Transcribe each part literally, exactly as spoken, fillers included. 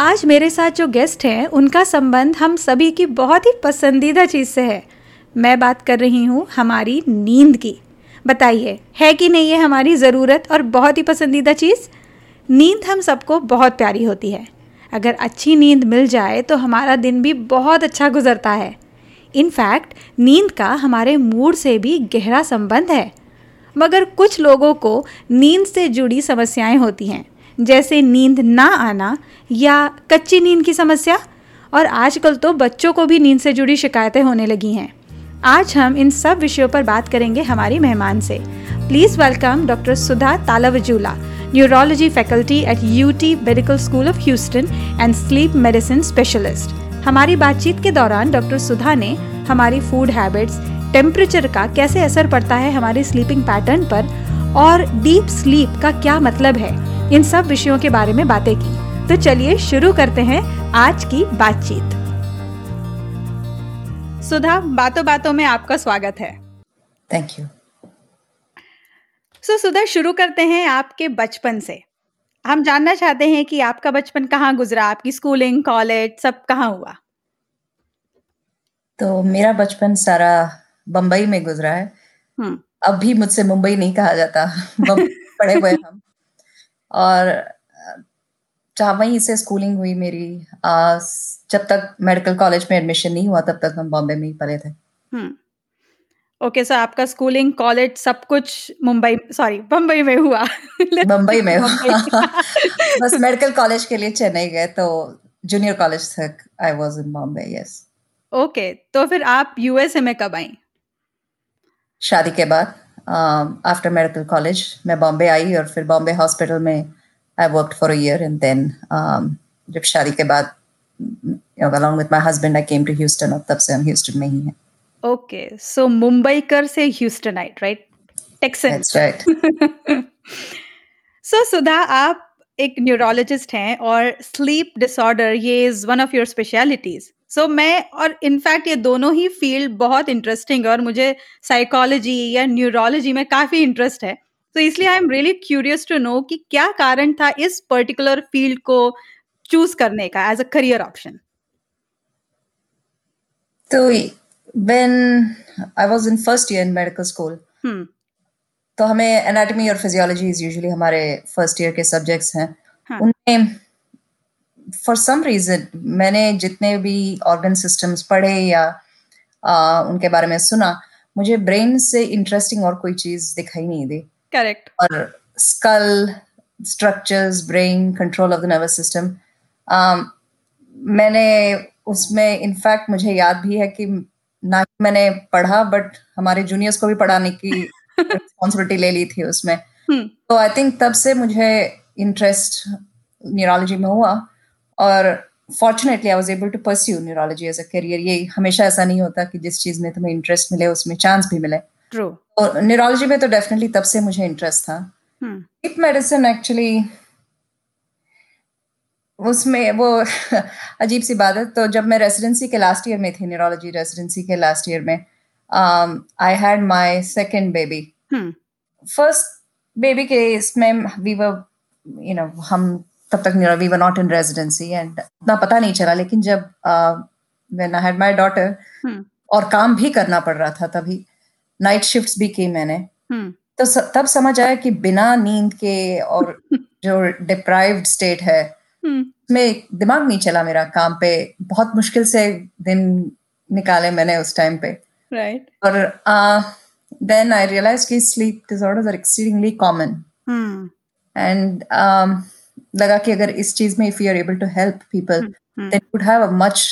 आज मेरे साथ जो गेस्ट हैं उनका संबंध हम सभी की बहुत ही पसंदीदा चीज़ से है। मैं बात कर रही हूँ हमारी नींद की। बताइए है कि नहीं ये हमारी ज़रूरत और बहुत ही पसंदीदा चीज़। नींद हम सबको बहुत प्यारी होती है। अगर अच्छी नींद मिल जाए तो हमारा दिन भी बहुत अच्छा गुजरता है। इनफैक्ट नींद का हमारे मूड से भी गहरा संबंध है। मगर कुछ लोगों को नींद से जुड़ी समस्याएं होती हैं, जैसे नींद ना आना या कच्ची नींद की समस्या। और आजकल तो बच्चों को भी नींद से जुड़ी शिकायतें होने लगी हैं। आज हम इन सब विषयों पर बात करेंगे हमारी मेहमान से। Please welcome doctor Sudha तालावजूला, neurology faculty at UT medical school of Houston and sleep medicine specialist. हमारी बातचीत के दौरान डॉक्टर सुधा ने हमारी फूड हैबिट्स, टेम्परेचर का कैसे असर पड़ता है हमारे स्लीपिंग पैटर्न पर और डीप स्लीप का क्या मतलब है, इन सब विषयों के बारे में बातें की। तो चलिए शुरू करते हैं आज की बातचीत। सुधा, बातों बातों में आपका स्वागत है। Thank you. सो सुधा, शुरू करते हैं आपके बचपन से। हम जानना चाहते हैं कि आपका बचपन कहाँ गुजरा, आपकी स्कूलिंग, कॉलेज सब कहाँ हुआ। तो मेरा बचपन सारा बंबई में गुजरा है। हुँ. अब भी मुझसे मुंबई नहीं कहा जाता, बंबई पड़े हुए हम। और जहाँ वहीं से स्कूलिंग हुई मेरी, जब तक मेडिकल कॉलेज में एडमिशन नहीं हुआ तब तक हम बॉम्बे में ही पले थे। ओके सर, आपका स्कूलिंग, कॉलेज सब कुछ मुंबई सॉरी बम्बई में हुआ। बम्बई में हुआ। बस मेडिकल कॉलेज के लिए चेन्नई गए, तो जूनियर कॉलेज तक I was in Bombay. Yes. Okay, तो फिर आप यूएसए में कब आई? शादी के बाद, आफ्टर मेडिकल कॉलेज मैं बॉम्बे आई और फिर बॉम्बे हॉस्पिटल में I worked for a year and then जब शादी के बाद along with my husband I came to Houston और तब से हम ह्यूस्टन में ही हैं। ओके, सो मुंबईकर से Houstonite, right? Texan. That's right. So Sudha, आप एक न्यूरोलॉजिस्ट हैं और स्लीप डिसऑर्डर ये is one of your specialities. So so, मैं और इनफैक्ट ये दोनों ही फील्ड बहुत इंटरेस्टिंग है और मुझे साइकोलॉजी या न्यूरोलॉजी में काफ़ी इंटरेस्ट है। तो so, इसलिए I am really curious to know कि क्या कारण था इस पर्टिकुलर फील्ड को चूज करने का एज अ करियर ऑप्शन। तो when I was in first year in medical school, तो हमें एनाटॉमी और फिजियोलॉजी इज यूजुअली हमारे फर्स्ट ईयर के सब्जेक्ट्स हैं। हाँ. उनमें फॉर सम रीज़न मैंने जितने भी ऑर्गन सिस्टम्स पढ़े या आ, उनके बारे में सुना, मुझे ब्रेन से इंटरेस्टिंग और कोई चीज़ दिखाई नहीं दी। करेक्ट। और skull structures, brain, control of the nervous system, मैंने उसमें इनफैक्ट मुझे याद भी है कि ना ही मैंने पढ़ा बट हमारे जूनियर्स को भी पढ़ाने की रिस्पॉन्सिबिलिटी ले ली थी उसमें। तो आई थिंक तब से मुझे इंटरेस्ट न्यूरोलॉजी में हुआ और fortunately I was able to pursue neurology as a career. ये हमेशा ऐसा नहीं होता कि जिस चीज में तुम्हें इंटरेस्ट मिले उसमें चांस भी मिले। ट्रू। और न्यूरोलॉजी में तो डेफिनेटली तब से मुझे इंटरेस्ट था। स्लीप मेडिसिन एक्चुअली उसमें वो अजीब सी बात है। तो जब मैं रेसिडेंसी के लास्ट ईयर में थी, न्यूरोलॉजी रेसिडेंसी के लास्ट ईयर में, I had my second baby. First baby के इसमें वी वर यू नो हम तब तक neuro we were not in residency and इतना पता नहीं चला, लेकिन जब when I had my daughter और काम भी करना पड़ रहा था, तभी नाइट शिफ्ट्स भी की मैंने। hmm. तो स, तब समझ आया कि बिना नींद के और जो डिप्राइव्ड स्टेट है उसमें hmm. दिमाग नहीं चला मेरा। काम पे बहुत मुश्किल से दिन निकाले मैंने उस टाइम पे। Right right. और देन आई रियलाइज कि sleep disorders are extremely common and लगा कि अगर इस चीज में if you are able to help people then would have a much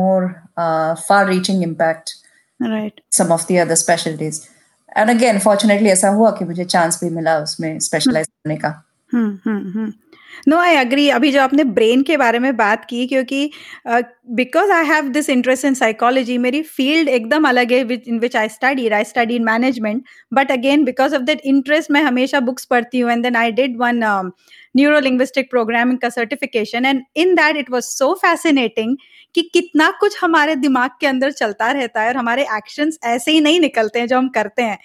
more far reaching impact right some of the other specialities. And again fortunately ऐसा हुआ कि मुझे चांस भी मिला उसमें स्पेशलाइज करने का। No I agree. अभी जो आपने ब्रेन के बारे में बात की, क्योंकि because I have this interest in psychology, मेरी फील्ड एकदम अलग है in which I studied. I study in management, but again because of that interest मैं हमेशा बुक्स पढ़ती हूँ. And then I did one neuro linguistic programming का certification, and in that it was so fascinating कि कितना कुछ हमारे दिमाग के अंदर चलता रहता है और हमारे एक्शंस ऐसे ही नहीं निकलते हैं जो हम करते हैं.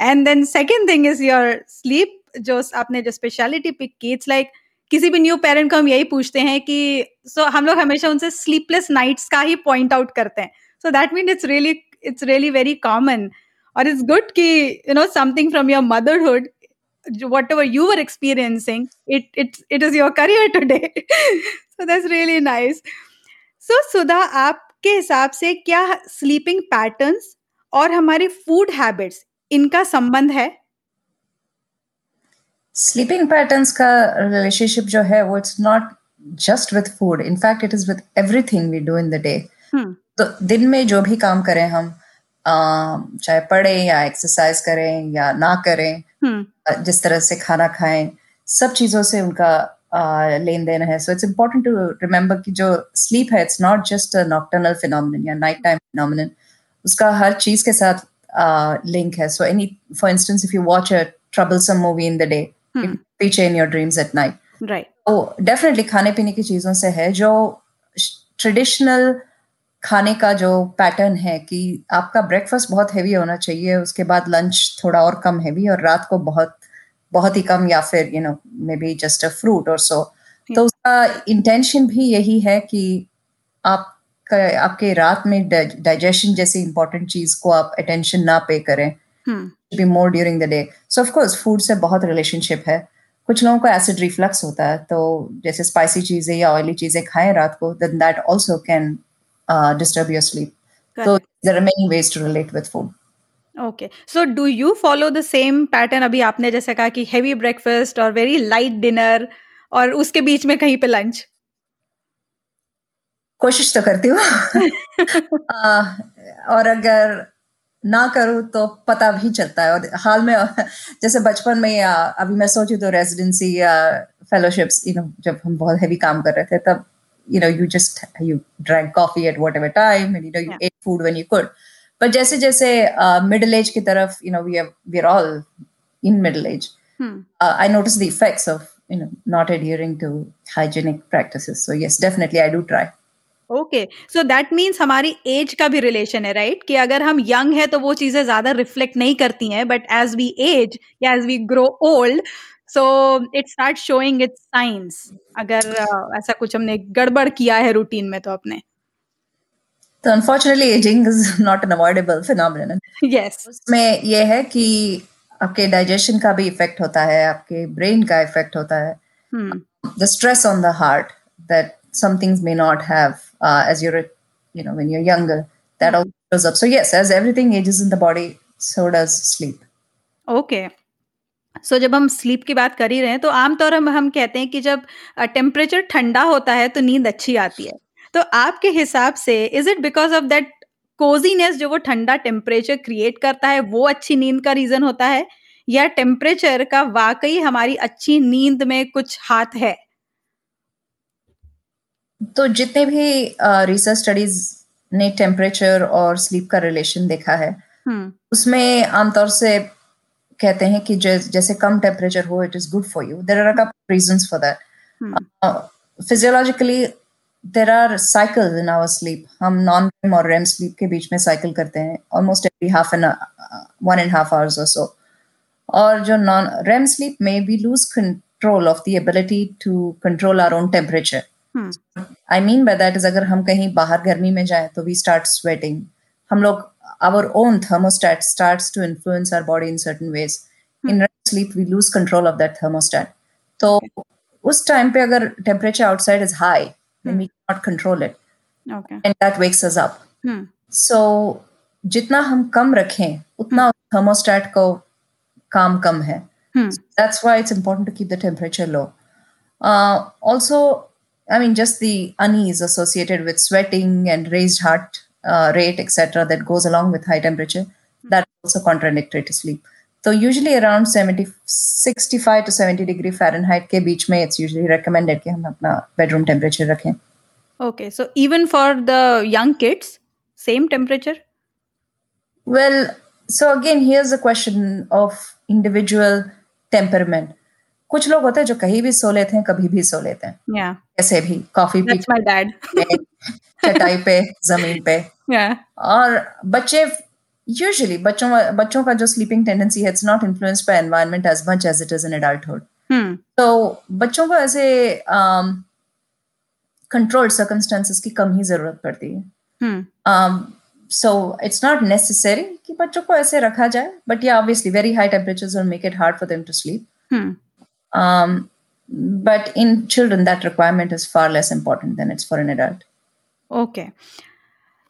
And then second thing is your sleep, जो आपने जो स्पेशलिटी पिक की. इट्स लाइक किसी भी न्यू पेरेंट को हम यही पूछते हैं कि सो so, हम लोग हमेशा उनसे स्लीपलेस नाइट्स का ही पॉइंट आउट करते हैं. So that mean it's really it's really very common, और इट्स गुड कि you know something from your motherhood, whatever you were experiencing, it it it is your career today. So that's really nice. So Sudha, आपके हिसाब से क्या sleeping patterns और हमारे food habits, इनका संबंध है? स्लीपिंग पैटर्न्स का रिलेशनशिप जो है वो it's not just with food, in fact it is with everything we do in the day. तो दिन में जो भी काम करें हम, uh, चाहे पढ़े या एक्सरसाइज करें या ना करें, hmm. uh, जिस तरह से खाना खाएं, सब चीजों से उनका uh, लेन देन है. So it's important to remember कि जो स्लीप है it's not just a nocturnal phenomenon या नाइट टाइम फिनोमिनन, उसका हर चीज के साथ लिंक uh, है. So any for instance if you watch a troublesome movie in the day, it feature in your dreams at night. Right. So definitely खाने पीने की चीजों से है. जो ट्रेडिशनल खाने का जो पैटर्न है कि आपका ब्रेकफास्ट बहुत हैवी होना चाहिए, उसके बाद लंच थोड़ा और कम हैवी, और रात को बहुत बहुत ही कम, या फिर you know maybe just a fruit और सो. तो उसका इंटेंशन भी यही है कि आप आपके रात में डाइजेशन जैसी इंपॉर्टेंट चीज को आप अटेंशन ना पे करें. Hmm. Be more during the day. So of course, food से बहुत relationship है. कुछ लोगों को acid reflux होता है, तो जैसे spicy चीजें या oily चीजें खाएं रात को, then that also can uh, disturb your sleep. So there are many ways to relate with food. Okay. So do you follow the same pattern? अभी आपने जैसे कहा कि heavy breakfast और very light dinner और उसके बीच में कहीं पे lunch. कोशिश तो करती हूँ. uh, और अगर ना करूँ तो पता भी चलता है. और हाल में जैसे बचपन में या अभी मैं सोचू तो रेजिडेंसी या फेलोशिप्स, यू नो जब हम बहुत हैवी काम कर रहे थे, तब you know you just you drank coffee at whatever time, you know you ate food when you could. But जैसे जैसे मिडिल एज की तरफ, you know we are we are all in middle age, I notice the effects of you know not adhering to hygienic practices. So yes, definitely I do try. Okay, so that means हमारी age का भी relation है, right? कि अगर हम young है तो वो चीजें ज्यादा रिफ्लेक्ट नहीं करती हैं, बट एज वी एज या as we grow old, so it start showing its science. अगर uh, ऐसा कुछ हमने गड़बड़ किया है रूटीन में तो अपने, तो unfortunately ageing is not an avoidable phenomenon. Yes, उसमें यह है कि आपके डाइजेशन का भी इफेक्ट होता है, आपके ब्रेन का इफेक्ट होता है, the stress on the heart that some things may not have uh, as you're you know when you're younger, that all shows up. So yes, as everything ages in the body, so does sleep. Okay. So जब हम sleep की बात कर ही रहे हैं, तो आमतौर हम हम कहते हैं कि जब temperature ठंडा होता है तो नींद अच्छी आती है. तो आपके हिसाब से is it because of that coziness जो वो ठंडा temperature create करता है वो अच्छी नींद का reason होता है, या temperature का वाकई हमारी अच्छी नींद में कुछ हाथ है? तो जितने भी रिसर्च स्टडीज ने टेम्परेचर और स्लीप का रिलेशन देखा है, hmm. उसमें आमतौर से कहते हैं कि जैसे कम टेम्परेचर हो it is good for you. There are a couple reasons for that. Physiologically there are cycles in our sleep. हम नॉन रेम और रेम स्लीप के बीच में साइकिल करते हैं almost every half an one and half hours और so. और जो नॉन रेम स्लीप में we lose control of the ability to control our own temperature. I mean by that is अगर हम कहीं बाहर गर्मी में जाएं तो we start sweating. हम लोग our own thermostat starts to influence our body in certain ways. In REM sleep we lose control of that thermostat. तो उस time पे अगर temperature outside is high, then we cannot control it. Okay. And that wakes us up. So जितना हम कम रखें उतना thermostat को काम कम है. So that's why it's important to keep the temperature low. Uh, also I mean, just the unease associated with sweating and raised heart uh, rate, et cetera, that goes along with high temperature, that also contradictory to sleep. तो usually around sixty five to seventy degree Fahrenheit के बीच में it's usually recommended कि हम अपना bedroom temperature रखें. Okay, so even for the young kids same temperature? Well, so again here's a question of individual temperament. कुछ लोग होते हैं जो कहीं भी सो लेते हैं, कभी भी सो लेते हैं, yeah. ऐसे भी कॉफी पी चटाई पे, जमीन पे, yeah. और बच्चे usually बच्चों बच्चों का जो स्लीपिंग टेंडेंसी है, it's not influenced by environment as much as it is in adulthood. तो बच्चों को ऐसे कंट्रोल्ड सर्कमस्टेंसेस की कम ही जरूरत पड़ती है. सो इट्स नॉट नेसेसरी कि बच्चों को ऐसे रखा जाए, बट या obviously very high temperatures will make it hard for them to sleep. But in children that requirement is far less important than it's for an adult. Okay,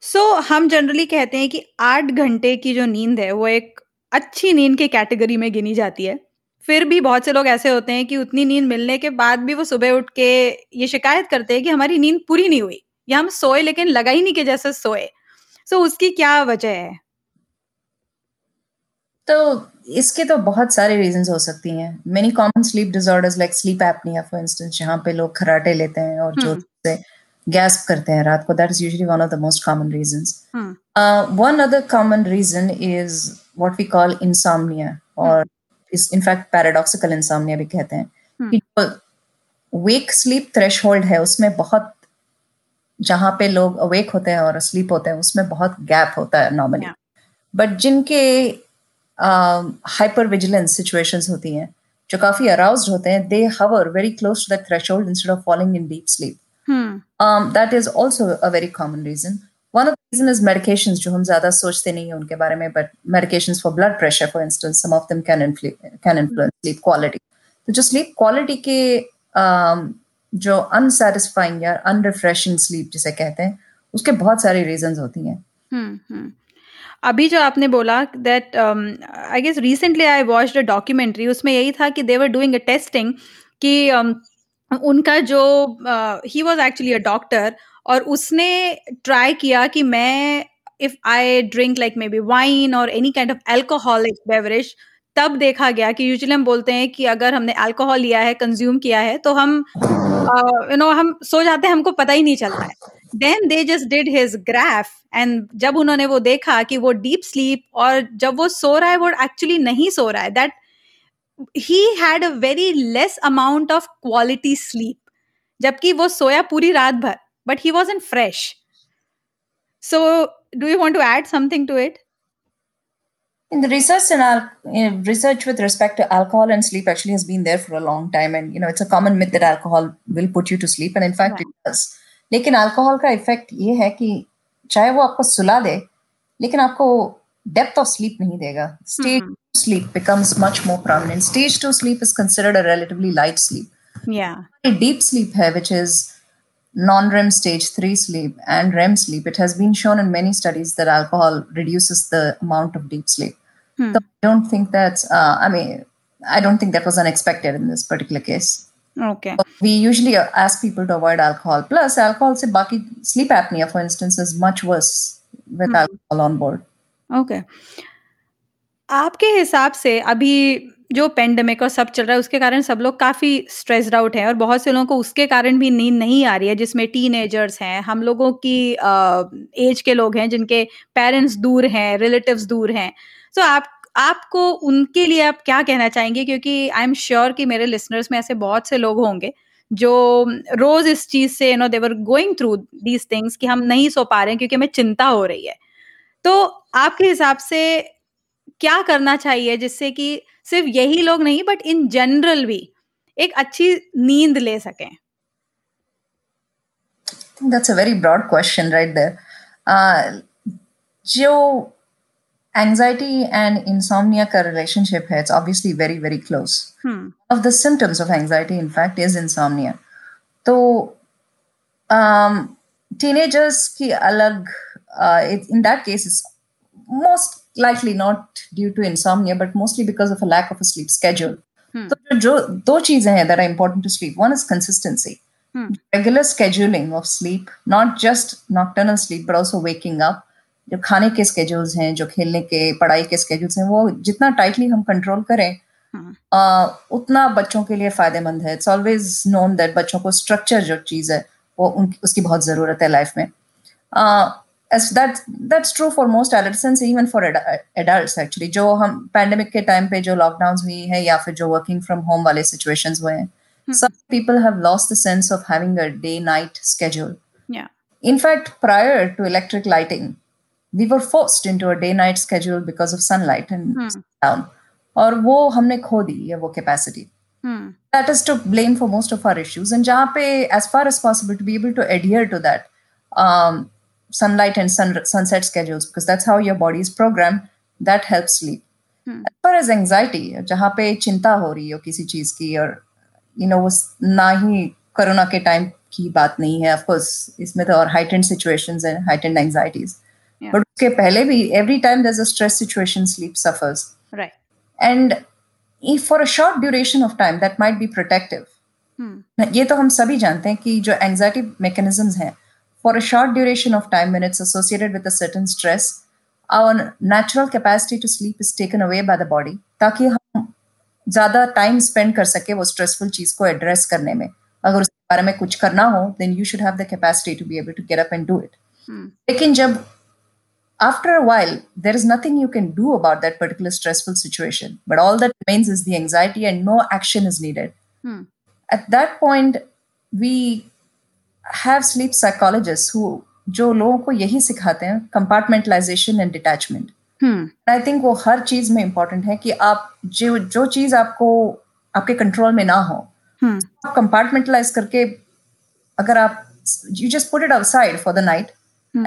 so so, हम generally कहते हैं कि आठ घंटे की जो नींद है वो एक अच्छी नींद के कैटेगरी में गिनी जाती है. फिर भी बहुत से लोग ऐसे होते हैं कि उतनी नींद मिलने के बाद भी वो सुबह उठ के ये शिकायत करते हैं कि हमारी नींद पूरी नहीं हुई, या हम सोए लेकिन लगा ही नहीं कि जैसे सोए. सो so, उसकी क्या वजह है? तो इसके तो बहुत सारे रीजंस हो सकती हैं. Many common sleep disorders like sleep apnoea for instance, जहाँ पे लोग खराटे लेते हैं और जोर से गैस्प करते हैं रात को, that is usually one of the most common reasons. One other common reason is what we call insomnia, और इस इनफैक्ट पैराडॉक्सिकल इंसोम्निया भी कहते हैं. वेक स्लीप थ्रेशहोल्ड है, उसमें बहुत, जहाँ पे लोग अवेक होते हैं और अस्लीप होते हैं, उसमें बहुत गैप होता है नॉर्मली. बट जिनके हाइपर विजिलेंस सिचुएशंस होती हैं, जो काफी अराउज्ड होते हैं, they hover very close to the threshold instead of falling in deep sleep. Hmm. Um, that is also a very common reason. One of the reason is medications, जो हम ज़्यादा सोचते नहीं हैं उनके बारे में, but medications for blood pressure, for instance, some of them can influence can influence sleep quality. तो जो sleep quality के um, जो unsatisfying या unrefreshing sleep जिसे कहते हैं, उसके बहुत सारे reasons होती हैं. Hmm, hmm. अभी जो आपने बोला that um, I guess recently I watched a documentary, उसमें यही था कि they were doing a testing कि um, उनका जो he was actually a doctor, और उसने ट्राई किया कि मैं if I drink like maybe wine और any kind of alcoholic beverage, तब देखा गया कि यूजुअली हम बोलते हैं कि अगर हमने अल्कोहल लिया है, कंज्यूम किया है, तो हम यू नो हम सो जाते हैं, हमको पता ही नहीं चलता है. Then they just did his graph, and जब उन्होंने वो देखा कि वो डीप स्लीप और जब वो सो रहा है वो एक्चुअली नहीं सो रहा है, that he had a very less amount of quality sleep, जबकि वो सोया पूरी रात भर, but he wasn't fresh. So, do you want to add something to it? In the research and al- in research with respect to alcohol and sleep actually has been there for a long time, and you know it's a common myth that alcohol will put you to sleep, and in fact yeah. it does. लेकिन alcohol का effect ये है कि चाहे वो आपको सुला दे, लेकिन आपको depth of sleep नहीं देगा. Stage mm-hmm. sleep becomes much more prominent. Stage two sleep is considered a relatively light sleep. Yeah. Deep sleep hai, which is non-R E M stage three sleep and R E M sleep. It has been shown in many studies that alcohol reduces the amount of deep sleep. Hmm. So I don't think that's, uh, I mean, I don't think that was unexpected in this particular case. Okay. So we usually ask people to avoid alcohol. Plus alcohol se baki sleep apnea, for instance, is much worse with hmm. alcohol on board. Okay. आपके हिसाब से अभी जो pandemic और सब चल रहा है उसके कारण सब लोग काफ़ी स्ट्रेस्ड आउट हैं, और बहुत से लोगों को उसके कारण भी नींद नहीं आ रही है, जिसमें टीनेजर्स हैं, हम लोगों की एज के लोग हैं जिनके पेरेंट्स दूर हैं, रिलेटिव्स दूर हैं. सो so, आप आपको उनके लिए आप क्या कहना चाहेंगे? क्योंकि आई एम श्योर कि मेरे लिसनर्स में ऐसे बहुत से लोग होंगे जो रोज इस चीज़ से you know they were going through these things कि हम नहीं सो पा रहे हैं क्योंकि हमें चिंता हो रही है. तो आपके हिसाब से क्या करना चाहिए जिससे कि सिर्फ यही लोग नहीं बट इन जनरल भी एक अच्छी नींद ले सकें? That's a very broad question right there. Uh, जो anxiety and insomnia का relationship है, it's obviously very very close. Hmm. Of the symptoms of anxiety, in fact, is insomnia. तो um, teenagers की अलग uh, it, in that case it's most likely not due to insomnia, but mostly because of a lack of a sleep schedule. Hmm. So, जो दो चीजें हैं that are important to sleep. One is consistency. Hmm. Regular scheduling of sleep, not just nocturnal sleep, but also waking up, जो खाने के schedules हैं, जो खेलने के, पढ़ाई के स्केड्यूल्स हैं, वो जितना टाइटली हम कंट्रोल करें Uh, उतना बच्चों के लिए फायदेमंद है. इट्स ऑलवेज नोन दैट बच्चों को स्ट्रक्चर जो चीज़ है वो उनकी उसकी बहुत ज़रूरत है लाइफ में. That's true for most adolescents, even for adults actually. जो हम पैंडेमिक के टाइम पे जो लॉकडाउन्स हुई है या फिर जो वर्किंग फ्रॉम होम वाले सिचुएशंस हुए हैं, some people have lost the sense of having a day night schedule. In fact prior to electric lighting we were forced into a day night schedule because of sunlight and sundown, और वो हमने खो दी है वो capacity. That is to blame for most of our issues. And जहाँ पे as far as possible to be able to adhere to that sunlight and sunset schedules, because that's how your body is programme, that helps sleep. As far as anxiety, जहाँ पे चिंता हो रही हो किसी चीज की, और यू नो वो ना ही कोरोना के टाइम की बात नहीं है, ऑफकोर्स इसमें तो और heightened situations and heightened anxieties, but उसके पहले भी every time there is a stress situation sleep suffers. Right. And if for a short duration of time, that might be protective. Hmm. ये तो हम सभी जानते हैं कि जो anxiety mechanisms हैं, for a short duration of time when it's associated with a certain stress, our natural capacity to sleep is taken away by the body, ताकि हम ज़्यादा time spend कर सके वो stressful चीज़ को address करने में. अगर उसके बारे में कुछ करना हो, then you should have the capacity to be able to get up and do it. Hmm. लेकिन जब after a while, there is nothing you can do about that particular stressful situation, but all that remains is the anxiety and no action is needed. Hmm. At that point, we have sleep psychologists who, जो लोगों को यही सिखाते हैं, compartmentalization and detachment. Hmm. I think वो हर चीज़ में important है कि आप जो जो चीज़ आपको आपके control में ना हो, hmm. आप compartmentalize करके अगर आप you just put it outside for the night.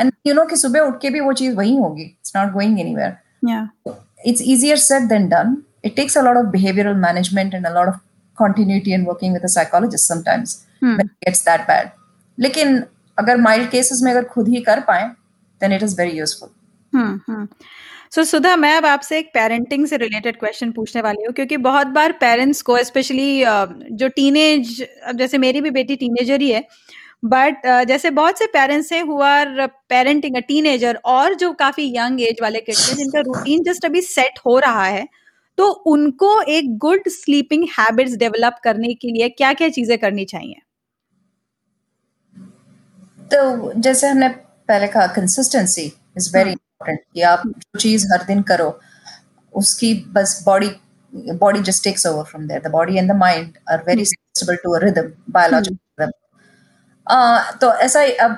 And you know कि सुबह उठ के भी वो चीज वही होगी. It's not going anywhere. Yeah. It's easier said than done. It takes a lot of behavioral management and a lot of continuity and working with a psychologist sometimes hmm. when it gets that bad. लेकिन अगर mild cases में अगर खुद ही कर पाए, then it is very useful. Hmm. Hmm. So, सुधा, मैं अब आपसे एक पेरेंटिंग से रिलेटेड क्वेश्चन पूछने वाली हूँ, क्योंकि बहुत बार पेरेंट्स को, स्पेशली जो टीनेज, अब जैसे मेरी भी बेटी टीनेजर ही है, बट uh, जैसे बहुत से पेरेंट्स हैं who are parenting a teenager और जो काफी यंग एज वाले किड्स हैं जिनका रूटीन जस्ट अभी सेट हो रहा है, तो उनको एक गुड स्लीपिंग हैबिट्स डेवलप करने के लिए क्या क्या चीजें करनी चाहिए? तो जैसे हमने पहले कहा, कंसिस्टेंसी इज वेरी इंपॉर्टेंट, कि आप जो चीज हर दिन करो उसकी बस body body just takes over from there. The body and the mind are very sensible to a rhythm, biological rhythm. Uh, तो ऐसा अब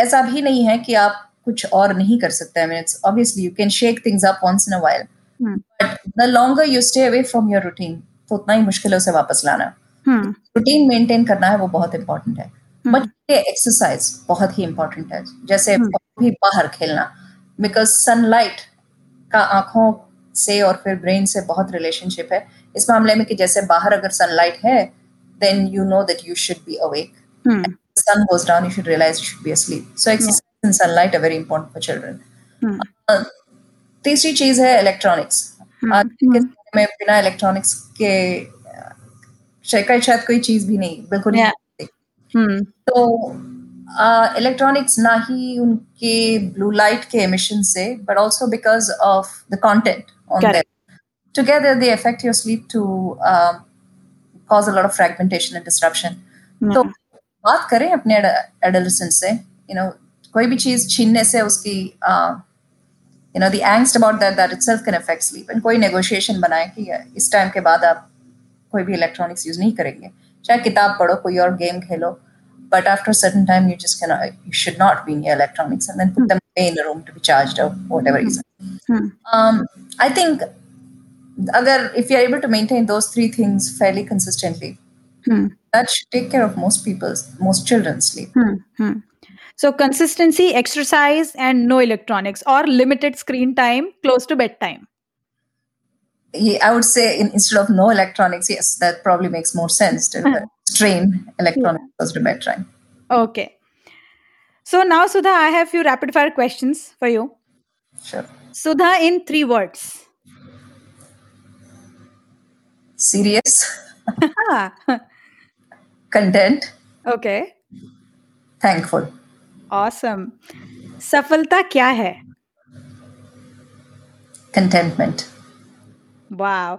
ऐसा भी नहीं है कि आप कुछ और नहीं कर सकते. I mean, it's obviously you can shake things up once in a while, hmm. but the longer you stay away from your routine, तो उतना ही मुश्किल है उसे वापस लाना. Routine hmm. मेंटेन करना है वो बहुत इम्पोर्टेंट है. बट ये एक्सरसाइज बहुत ही इम्पोर्टेंट है, जैसे hmm. भी बाहर खेलना, बिकॉज सनलाइट का आंखों से और फिर ब्रेन से बहुत रिलेशनशिप है इस मामले में, कि जैसे बाहर अगर सनलाइट है then you know that you should be awake. The sun goes down, you should realize you should be asleep. So exercise yeah. and sunlight are very important for children. Hmm. Uh, तीसरी चीज है electronics. आज के समय में बिना electronics के शायद शायद कोई चीज भी नहीं, बिल्कुल नहीं. yeah. hmm. तो uh, electronics ना ही उनके blue light के emission से, but also because of the content on Got them. It. Together they affect your sleep to uh, cause a lot of fragmentation and disruption. Yeah. So, बात करें अपने adolescent से, you no कोई भी चीज छीनने से उसकी you know the angst about that that itself can affect sleep. And कोई नेगोशिएशन बनाए कि इस टाइम के बाद आप कोई भी इलेक्ट्रॉनिक्स यूज नहीं करेंगे, चाहे किताब पढ़ो, कोई और गेम खेलो, but after certain time you just can you should not be near electronics and then put them in a room to be charged up whatever reason. I think अगर if you are able to maintain those three things fairly consistently, Hmm. that should take care of most people's, most children's sleep. Hmm. Hmm. So consistency, exercise, and no electronics or limited screen time close to bedtime. Yeah, I would say in, instead of no electronics, yes, that probably makes more sense to hmm. strain electronics yeah. close to bedtime. Okay. So now, Sudha, I have few rapid fire questions for you. Sure. Sudha, in three words. Serious. Content. Okay. Thankful. Awesome. सफलता क्या है? contentment. Wow.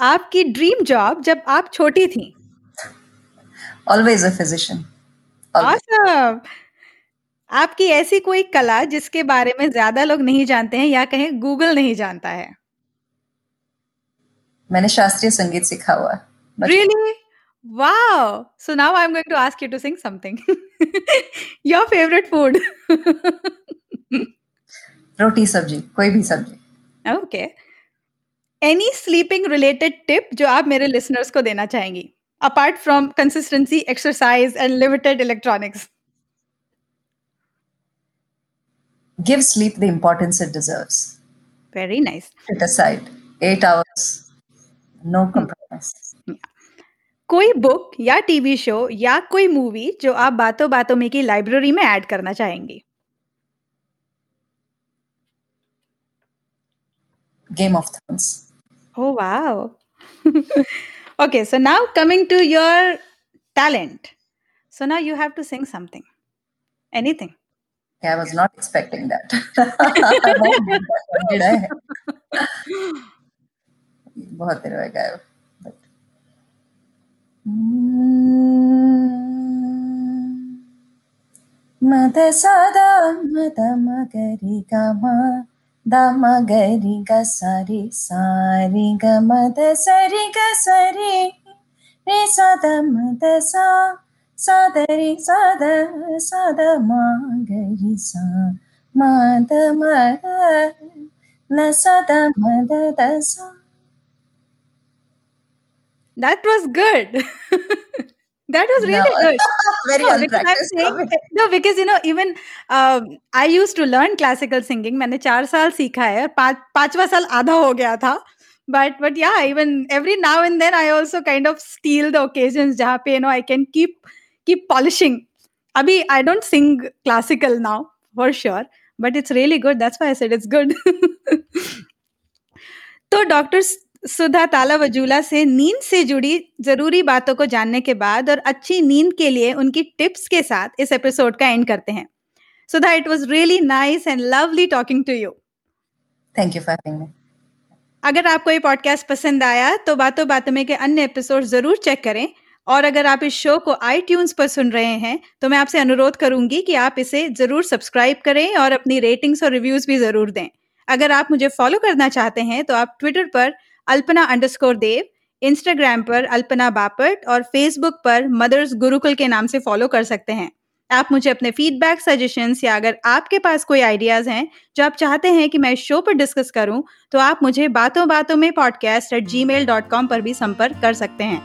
आपकी dream job जब आप छोटी थी? Always a physician. Always. Awesome. आपकी ऐसी कोई कला जिसके बारे में ज्यादा लोग नहीं जानते हैं या कहें गूगल नहीं जानता है? मैंने शास्त्रीय संगीत सीखा हुआ है. Really? Wow. So now I'm going to ask you to sing something. Your favorite food? रोटी सब्जी, कोई भी सब्जी. Okay. Any sleeping related tip जो आप मेरे listeners को देना चाहेंगी? Apart from consistency, exercise and limited electronics. Give sleep the importance it deserves. Very nice. Set aside eight hours. No compromise. Yeah. कोई बुक या टीवी शो या कोई मूवी जो आप बातों बातों में की लाइब्रेरी में ऐड करना चाहेंगी? Game of Thrones. Oh, wow. Okay, so now coming to your talent. So now you have to sing something. Anything. Yeah, I was not expecting that. Did I? बहुत देर हो गया. Mata sada mata magari gama da magari ga sari sari ga mata sari ga sari re sada mata sa sadari sada sada magari sa mata mata na sada mata da sa. That was good. That was really no, good. Very no, unpracticed. Saying, no, because you know, even uh, I used to learn classical singing. मैंने चार साल सीखा है और पाँच पाँचवा साल आधा हो गया था. But but yeah, even every now and then I also kind of steal the occasions जहाँ पे you know I can keep keep polishing. अभी I don't sing classical now for sure, but it's really good. That's why I said it's good. तो doctor Sudha Talavajula से नींद से जुड़ी जरूरी बातों को जानने के बाद और अच्छी नींद के लिए उनकी टिप्स के साथ इस एपिसोड का एंड करते हैं. Sudha, it was really nice and lovely talking to you. Thank you for having me. अगर आपको ये पॉडकास्ट पसंद आया तो बातों बातों में के अन्य एपिसोड जरूर चेक करें और अगर आप इस शो को आईट्यून्स पर सुन रहे हैं तो मैं आपसे अनुरोध करूंगी कि आप इसे जरूर सब्सक्राइब करें और अपनी रेटिंग्स और रिव्यूज भी जरूर दें. अगर आप मुझे फॉलो करना चाहते हैं तो आप ट्विटर पर अल्पना अंडरस्कोर देव, इंस्टाग्राम पर अल्पना बापट और फेसबुक पर मदर्स गुरुकुल के नाम से फॉलो कर सकते हैं. आप मुझे अपने फीडबैक, सजेशंस या अगर आपके पास कोई आइडियाज हैं जो आप चाहते हैं कि मैं इस शो पर डिस्कस करूं तो आप मुझे बातों बातों में podcast at ji mail dot com पर भी संपर्क कर सकते हैं.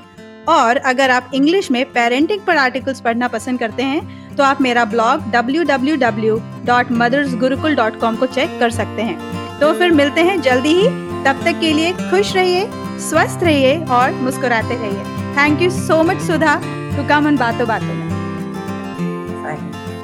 और अगर आप इंग्लिश में पेरेंटिंग पर आर्टिकल्स पढ़ना पसंद करते हैं तो आप मेरा blog W W W dot mothers Gurukul dot com को चेक कर सकते हैं. तो फिर मिलते हैं जल्दी ही. तब तक के लिए खुश रहिए, स्वस्थ रहिए और मुस्कुराते रहिए. Thank you so much Sudha to come on बातों बातों में.